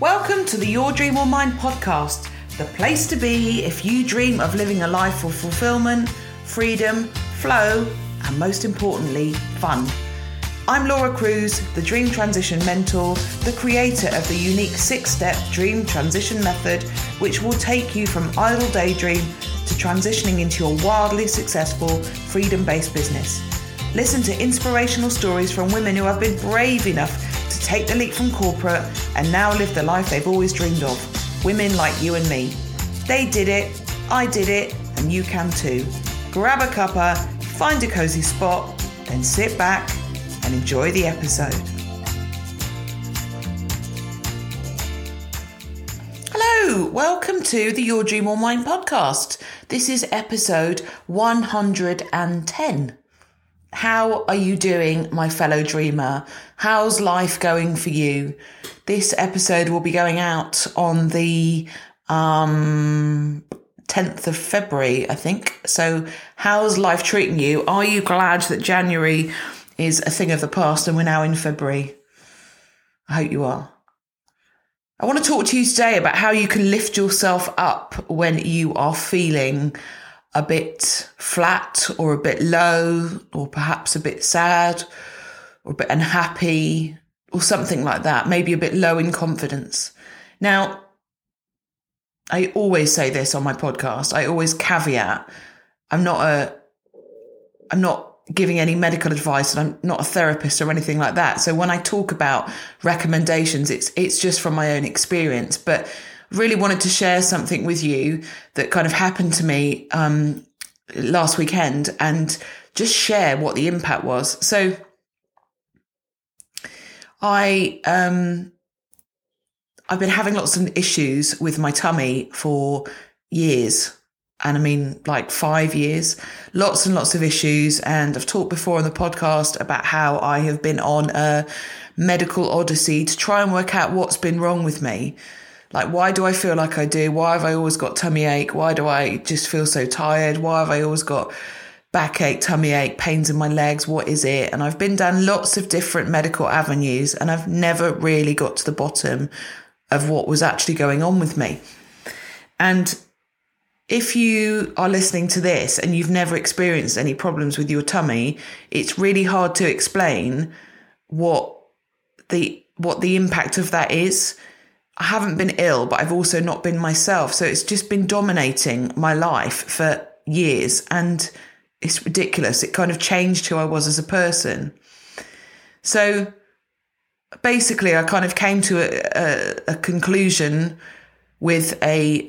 Welcome to the Your Dream or Mine podcast, the place to be if you dream of living a life of fulfillment, freedom, flow, and most importantly, fun. I'm Laura Cruz, the Dream Transition Mentor, the creator of the unique 6-step Dream Transition Method, which will take you from idle daydream to transitioning into your wildly successful, freedom-based business. Listen to inspirational stories from women who have been brave enough to take the leap from corporate and now live the life they've always dreamed of. Women like you and me. They did it, I did it, and you can too. Grab a cuppa, find a cozy spot, then sit back and enjoy the episode. Hello, welcome to the Your Dream or Mine podcast. This is episode 110. How are you doing, my fellow dreamer? How's life going for you? This episode will be going out on the 10th of February, I think. So how's life treating you? Are you glad that January is a thing of the past and we're now in February? I hope you are. I want to talk to you today about how you can lift yourself up when you are feeling a bit flat or a bit low or perhaps a bit sad or a bit unhappy or something like that, maybe a bit low in confidence. Now, I always say this on my podcast. I always caveat. I'm not giving any medical advice and I'm not a therapist or anything like that. So when I talk about recommendations, it's just from my own experience, but really wanted to share something with you that kind of happened to me last weekend and just share what the impact was. So I've been having lots of issues with my tummy for years. And I mean, like 5 years, lots and lots of issues. And I've talked before on the podcast about how I have been on a medical odyssey to try and work out what's been wrong with me. Like, why do I feel like I do? Why have I always got tummy ache? Why do I just feel so tired? Why have I always got backache, tummy ache, pains in my legs? What is it? And I've been down lots of different medical avenues and I've never really got to the bottom of what was actually going on with me. And if you are listening to this and you've never experienced any problems with your tummy, it's really hard to explain what the impact of that is. I haven't been ill, but I've also not been myself. So it's just been dominating my life for years and it's ridiculous. It kind of changed who I was as a person. So basically I kind of came to a conclusion with a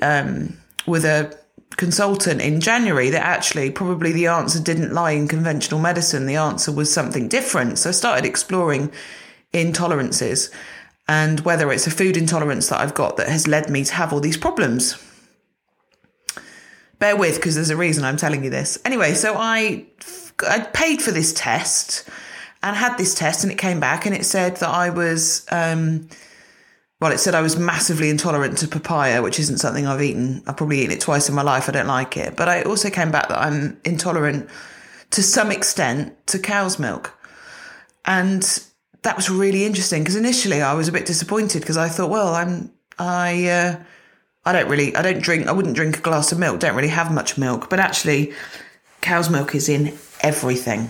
consultant in January that actually probably the answer didn't lie in conventional medicine. The answer was something different. So I started exploring intolerances and whether it's a food intolerance that I've got that has led me to have all these problems. Bear with, because there's a reason I'm telling you this. Anyway, so I paid for this test and had this test and it came back and it said that I was, it said I was massively intolerant to papaya, which isn't something I've eaten. I've probably eaten it twice in my life. I don't like it. But I also came back that I'm intolerant to some extent to cow's milk. And that was really interesting because initially I was a bit disappointed because I thought, well, I wouldn't drink a glass of milk, don't really have much milk, but actually cow's milk is in everything.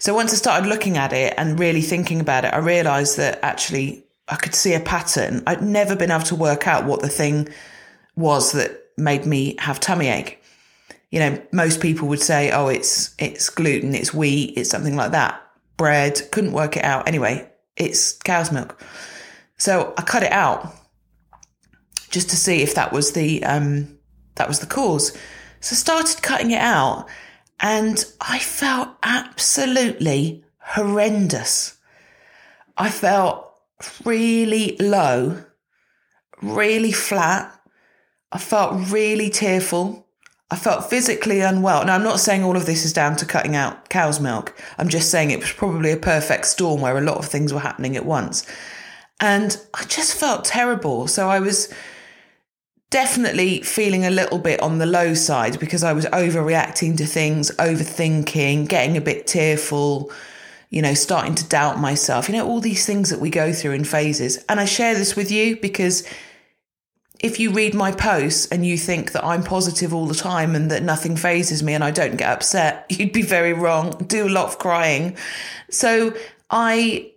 So once I started looking at it and really thinking about it, I realised that actually I could see a pattern. I'd never been able to work out what the thing was that made me have tummy ache. You know, most people would say, oh, it's gluten, it's wheat, it's something like that. Bread, couldn't work it out. Anyway, it's cow's milk. So I cut it out just to see if that was the cause. So I started cutting it out and I felt absolutely horrendous. I felt really low, really flat. I felt really tearful. I felt physically unwell. Now, I'm not saying all of this is down to cutting out cow's milk. I'm just saying it was probably a perfect storm where a lot of things were happening at once. And I just felt terrible. So I was definitely feeling a little bit on the low side because I was overreacting to things, overthinking, getting a bit tearful, you know, starting to doubt myself, you know, all these things that we go through in phases. And I share this with you because if you read my posts and you think that I'm positive all the time and that nothing phases me and I don't get upset, you'd be very wrong. I do a lot of crying. So I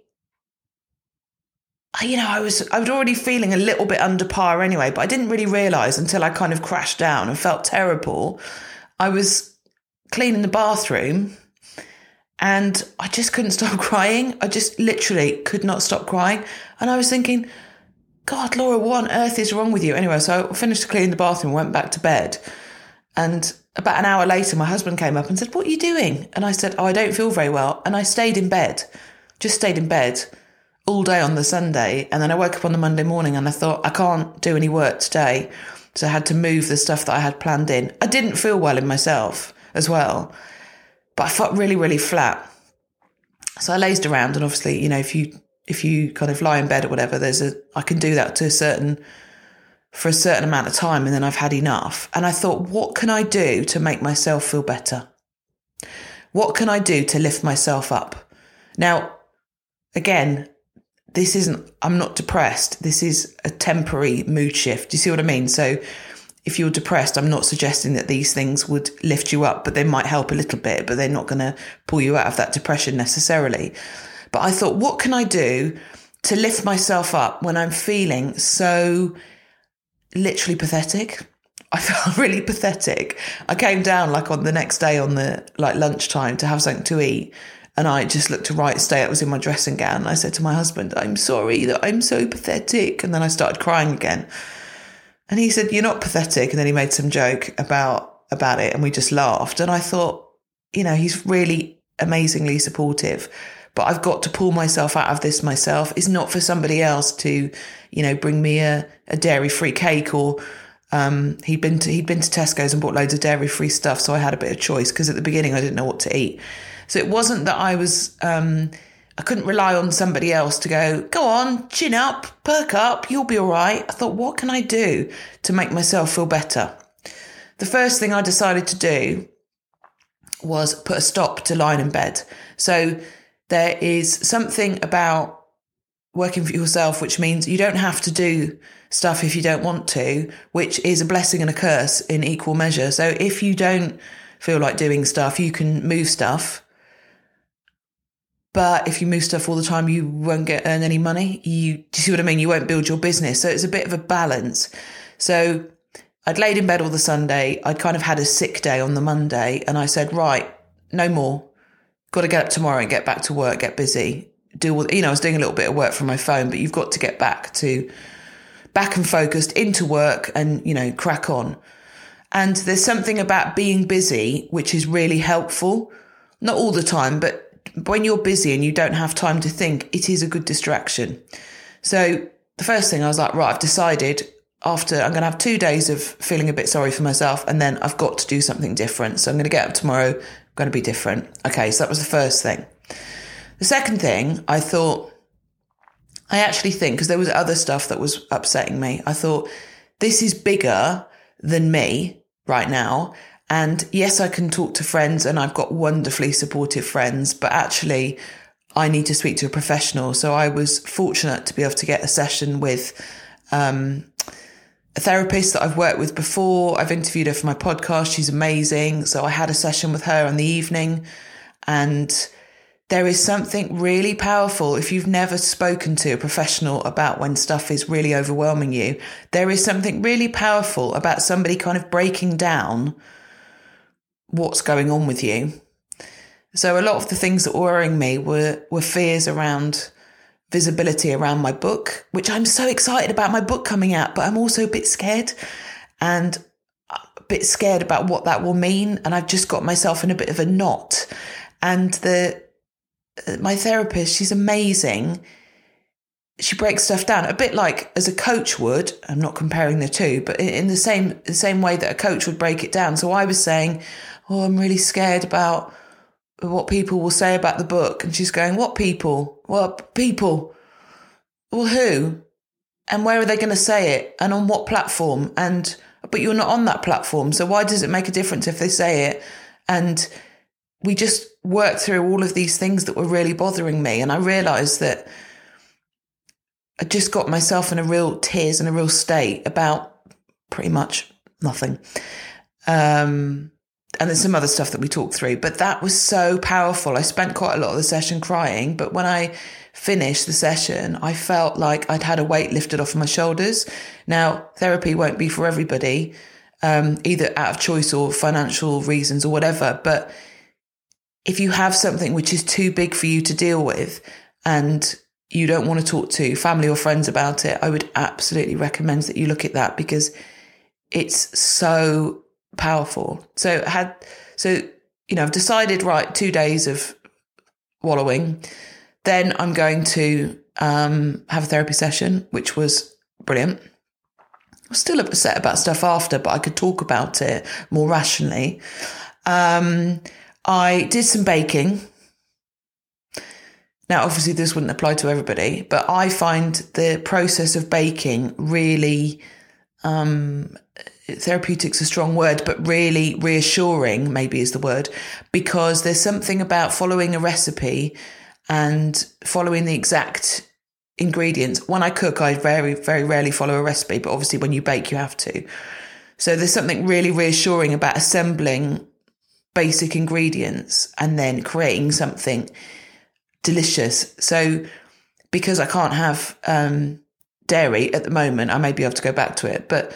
was already feeling a little bit under par anyway, but I didn't really realize until I kind of crashed down and felt terrible. I was cleaning the bathroom and I just couldn't stop crying. I just literally could not stop crying. And I was thinking, God, Laura, what on earth is wrong with you? Anyway, so I finished cleaning the bathroom, went back to bed. And about an hour later, my husband came up and said, what are you doing? And I said, I don't feel very well. And I stayed in bed all day on the Sunday. And then I woke up on the Monday morning and I thought, I can't do any work today. So I had to move the stuff that I had planned in. I didn't feel well in myself as well, but I felt really, really flat. So I lazed around and obviously, you know, if you kind of lie in bed or whatever, I can do that for a certain amount of time. And then I've had enough. And I thought, what can I do to make myself feel better? What can I do to lift myself up? Now, again, I'm not depressed. This is a temporary mood shift. Do you see what I mean? So if you're depressed, I'm not suggesting that these things would lift you up, but they might help a little bit, but they're not going to pull you out of that depression necessarily. But I thought, what can I do to lift myself up when I'm feeling so literally pathetic? I felt really pathetic. I came down like on the next day on the lunchtime to have something to eat. And I just looked to right, stay up, was in my dressing gown. And I said to my husband, I'm sorry that I'm so pathetic. And then I started crying again. And he said, you're not pathetic. And then he made some joke about it. And we just laughed. And I thought, you know, he's really amazingly supportive. But I've got to pull myself out of this myself. It's not for somebody else to, you know, bring me a dairy-free cake or he'd been to Tesco's and bought loads of dairy-free stuff. So I had a bit of choice because at the beginning I didn't know what to eat. So it wasn't that I was, I couldn't rely on somebody else to go on, chin up, perk up, you'll be all right. I thought, what can I do to make myself feel better? The first thing I decided to do was put a stop to lying in bed. So there is something about working for yourself, which means you don't have to do stuff if you don't want to, which is a blessing and a curse in equal measure. So if you don't feel like doing stuff, you can move stuff. But if you move stuff all the time, you won't earn any money. You see what I mean? You won't build your business. So it's a bit of a balance. So I'd laid in bed all the Sunday. I'd kind of had a sick day on the Monday. And I said, right, no more. Got to get up tomorrow and get back to work, get busy. I was doing a little bit of work from my phone, but you've got to get back and focused into work and, you know, crack on. And there's something about being busy, which is really helpful. Not all the time, but when you're busy and you don't have time to think, it is a good distraction. So the first thing I was like, right, I've decided I'm going to have 2 days of feeling a bit sorry for myself. And then I've got to do something different. So I'm going to get up tomorrow. I'm going to be different. Okay. So that was the first thing. The second thing I thought, I actually think, because there was other stuff that was upsetting me. I thought, this is bigger than me right now. And yes, I can talk to friends and I've got wonderfully supportive friends, but actually I need to speak to a professional. So I was fortunate to be able to get a session with a therapist that I've worked with before. I've interviewed her for my podcast. She's amazing. So I had a session with her in the evening, and there is something really powerful. If you've never spoken to a professional about when stuff is really overwhelming you, there is something really powerful about somebody kind of breaking down what's going on with you. So a lot of the things that were worrying me were fears around visibility around my book, which I'm so excited about my book coming out, but I'm also a bit scared and a bit scared about what that will mean. And I've just got myself in a bit of a knot. And my therapist, she's amazing. She breaks stuff down a bit like as a coach would. I'm not comparing the two, but in the same way that a coach would break it down. So I was saying, oh, I'm really scared about what people will say about the book. And she's going, what people? What people? Well, who? And where are they going to say it? And on what platform? But you're not on that platform. So why does it make a difference if they say it? And we just worked through all of these things that were really bothering me. And I realized that I just got myself in a real tears and a real state about pretty much nothing. And there's some other stuff that we talked through, but that was so powerful. I spent quite a lot of the session crying, but when I finished the session, I felt like I'd had a weight lifted off my shoulders. Now, therapy won't be for everybody, either out of choice or financial reasons or whatever. But if you have something which is too big for you to deal with and you don't want to talk to family or friends about it, I would absolutely recommend that you look at that because it's so powerful. So I've decided, right, 2 days of wallowing, then I'm going to have a therapy session, which was brilliant. I was still upset about stuff after, but I could talk about it more rationally. I did some baking. Now, obviously this wouldn't apply to everybody, but I find the process of baking really therapeutic's a strong word, but really reassuring maybe is the word, because there's something about following a recipe and following the exact ingredients. When I cook, I very, very rarely follow a recipe, but obviously when you bake, you have to. So there's something really reassuring about assembling basic ingredients and then creating something delicious. So because I can't have dairy at the moment, I may be able to go back to it, but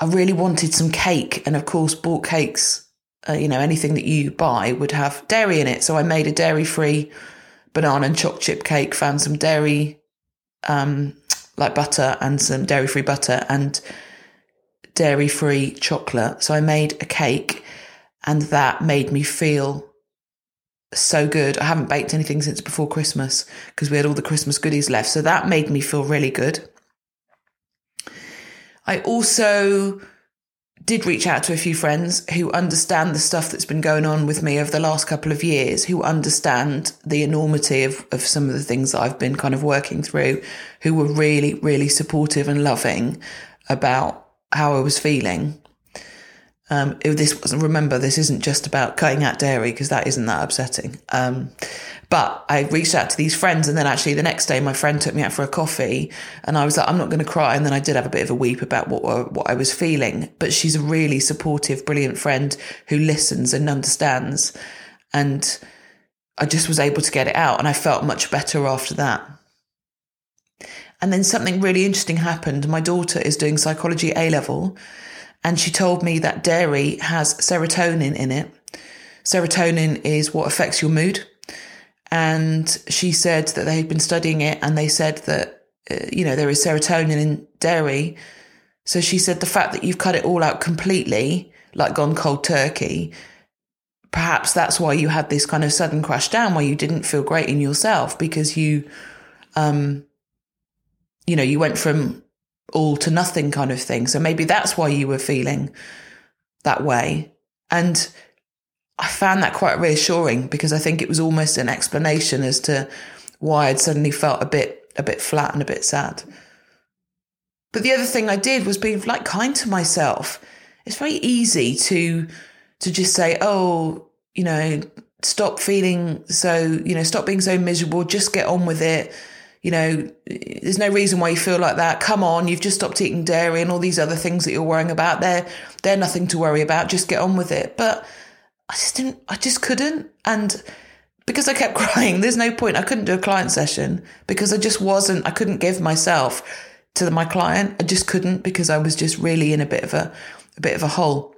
I really wanted some cake, and of course bought cakes, anything that you buy would have dairy in it. So I made a dairy-free banana and choc chip cake, found some dairy, like butter, and some dairy-free butter and dairy-free chocolate. So I made a cake and that made me feel so good. I haven't baked anything since before Christmas because we had all the Christmas goodies left. So that made me feel really good. I also did reach out to a few friends who understand the stuff that's been going on with me over the last couple of years, who understand the enormity of some of the things that I've been kind of working through, who were really, really supportive and loving about how I was feeling. This isn't just about cutting out dairy because that isn't that upsetting. But I reached out to these friends, and then actually the next day my friend took me out for a coffee and I was like, I'm not going to cry. And then I did have a bit of a weep about what I was feeling, but she's a really supportive, brilliant friend who listens and understands. And I just was able to get it out and I felt much better after that. And then something really interesting happened. My daughter is doing psychology A-level. And she told me that dairy has serotonin in it. Serotonin is what affects your mood. And she said that they've been studying it and they said that, there is serotonin in dairy. So she said the fact that you've cut it all out completely, like gone cold turkey, perhaps that's why you had this kind of sudden crash down where you didn't feel great in yourself because you, you went from all to nothing kind of thing. So maybe that's why you were feeling that way. And I found that quite reassuring because I think it was almost an explanation as to why I'd suddenly felt a bit flat and a bit sad. But the other thing I did was being like kind to myself. It's very easy to just say, stop feeling so, stop being so miserable, just get on with it. There's no reason why you feel like that. Come on, you've just stopped eating dairy and all these other things that you're worrying about. They're nothing to worry about. Just get on with it. But I just couldn't. And because I kept crying, there's no point. I couldn't do a client session because I couldn't give myself to my client. I just couldn't because I was just really in a bit of a hole.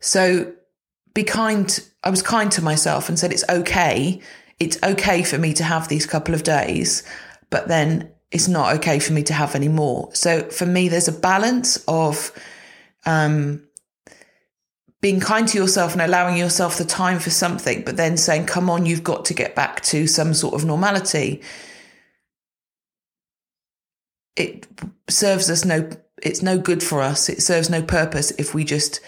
So be kind. I was kind to myself and said, it's okay. It's okay for me to have these couple of days, but then it's not okay for me to have any more. So for me, there's a balance of being kind to yourself and allowing yourself the time for something, but then saying, come on, you've got to get back to some sort of normality. It serves us it's no good for us. It serves no purpose if we just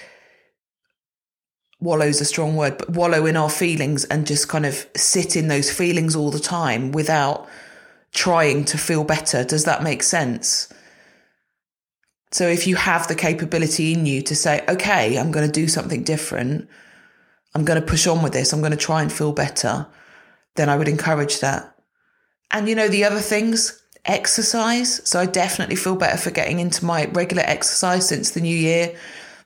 wallow's a strong word, but wallow in our feelings and just kind of sit in those feelings all the time without trying to feel better. Does that make sense? So if you have the capability in you to say, okay, I'm going to do something different. I'm going to push on with this, I'm going to try and feel better, then I would encourage that. And, you know, the other things, exercise. So I definitely feel better for getting into my regular exercise since the new year. I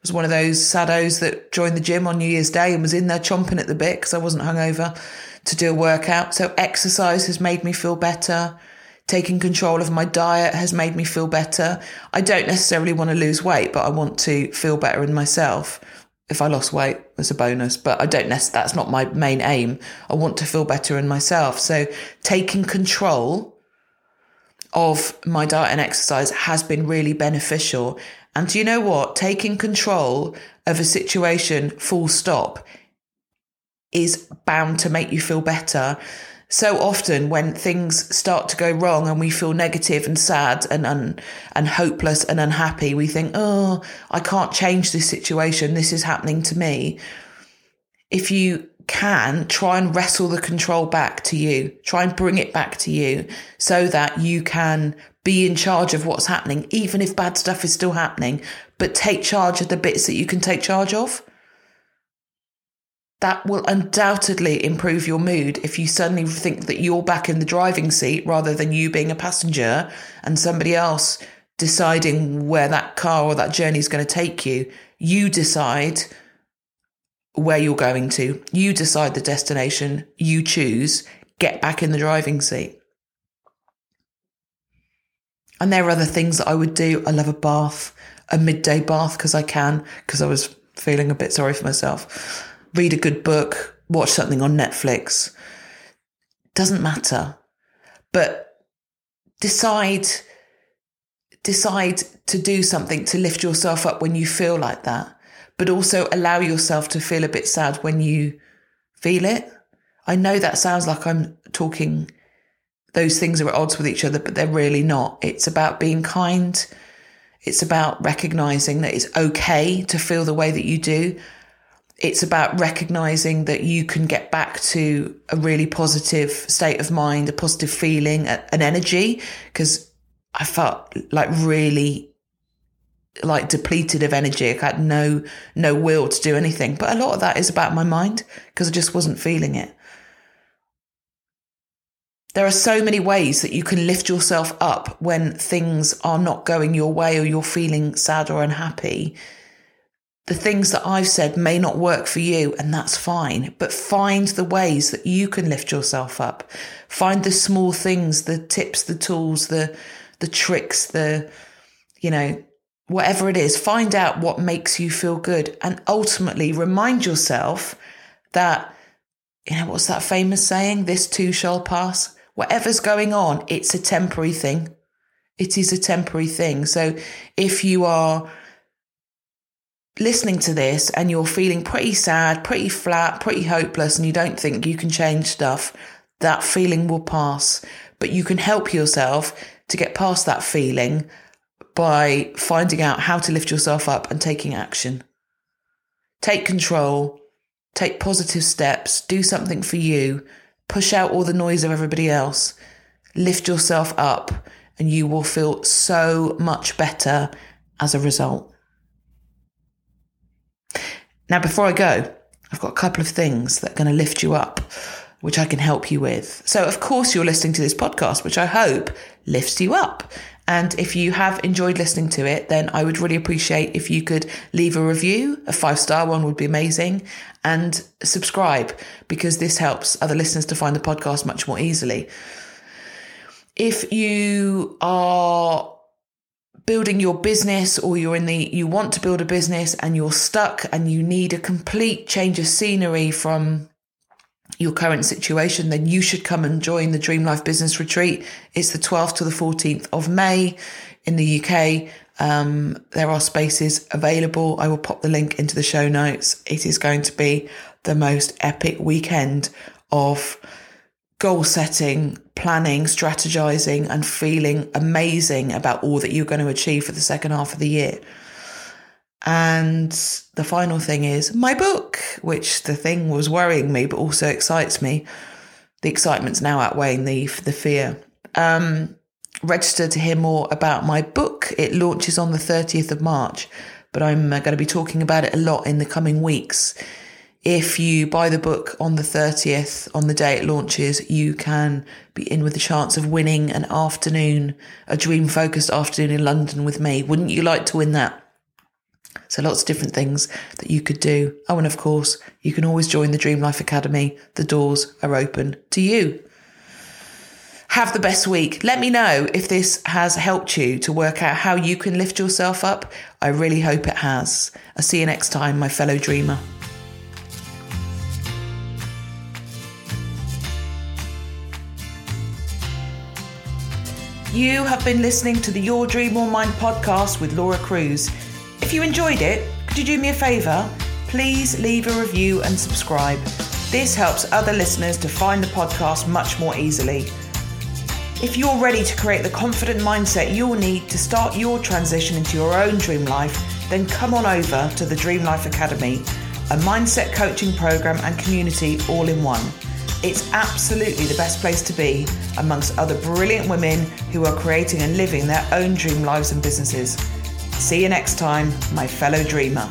was one of those saddos that joined the gym on New Year's Day and was in there chomping at the bit because I wasn't hungover to do a workout. So exercise has made me feel better. Taking control of my diet has made me feel better. I don't necessarily want to lose weight, but I want to feel better in myself. If I lost weight, that's a bonus, but that's not my main aim. I want to feel better in myself. So taking control of my diet and exercise has been really beneficial. And do you know what? Taking control of a situation, full stop, is bound to make you feel better. So often when things start to go wrong and we feel negative and sad and hopeless and unhappy, we think, oh, I can't change this situation. This is happening to me. If you can, try and wrestle the control back to you. Try and bring it back to you so that you can be in charge of what's happening, even if bad stuff is still happening, but take charge of the bits that you can take charge of. That will undoubtedly improve your mood if you suddenly think that you're back in the driving seat rather than you being a passenger and somebody else deciding where that car or that journey is going to take you. You decide where you're going to. You decide the destination. You choose. Get back in the driving seat. And there are other things that I would do. I love a bath, a midday bath because I can, because I was feeling a bit sorry for myself. Read a good book, watch something on Netflix. Doesn't matter. But decide to do something to lift yourself up when you feel like that, but also allow yourself to feel a bit sad when you feel it. I know that sounds like I'm talking, those things are at odds with each other, but they're really not. It's about being kind. It's about recognizing that it's okay to feel the way that you do. It's about recognizing that you can get back to a really positive state of mind, a positive feeling, an energy, because I felt really depleted of energy. I had no will to do anything. But a lot of that is about my mind because I just wasn't feeling it. There are so many ways that you can lift yourself up when things are not going your way or you're feeling sad or unhappy. The things that I've said may not work for you, and that's fine, but find the ways that you can lift yourself up. Find the small things, the tips, the tools, the tricks, whatever it is. Find out what makes you feel good and ultimately remind yourself that, what's that famous saying? This too shall pass. Whatever's going on, it's a temporary thing. It is a temporary thing. So if you are listening to this and you're feeling pretty sad, pretty flat, pretty hopeless, and you don't think you can change stuff, that feeling will pass. But you can help yourself to get past that feeling by finding out how to lift yourself up and taking action. Take control, take positive steps, do something for you, push out all the noise of everybody else, lift yourself up, and you will feel so much better as a result. Now, before I go, I've got a couple of things that are going to lift you up, which I can help you with. So, of course, you're listening to this podcast, which I hope lifts you up. And if you have enjoyed listening to it, then I would really appreciate if you could leave a review. A 5-star one would be amazing. And subscribe, because this helps other listeners to find the podcast much more easily. If you are building your business, or you want to build a business and you're stuck and you need a complete change of scenery from your current situation, then you should come and join the Dream Life Business Retreat. It's the 12th to the 14th of May in the UK. There are spaces available. I will pop the link into the show notes. It is going to be the most epic weekend of goal setting, planning, strategizing, and feeling amazing about all that you're going to achieve for the second half of the year. And the final thing is my book, which the thing was worrying me, but also excites me. The excitement's now outweighing the fear. Register to hear more about my book. It launches on the 30th of March, but I'm going to be talking about it a lot in the coming weeks. If you buy the book on the 30th, on the day it launches, you can be in with the chance of winning an afternoon, a dream-focused afternoon in London with me. Wouldn't you like to win that? So lots of different things that you could do. Oh, and of course, you can always join the Dream Life Academy. The doors are open to you. Have the best week. Let me know if this has helped you to work out how you can lift yourself up. I really hope it has. I'll see you next time, my fellow dreamer. You have been listening to the Your Dream or Mine podcast with Laura Cruz. If you enjoyed it, could you do me a favour? Please leave a review and subscribe. This helps other listeners to find the podcast much more easily. If you're ready to create the confident mindset you'll need to start your transition into your own dream life, then come on over to the Dream Life Academy, a mindset coaching program and community all in one. It's absolutely the best place to be amongst other brilliant women who are creating and living their own dream lives and businesses. See you next time, my fellow dreamer.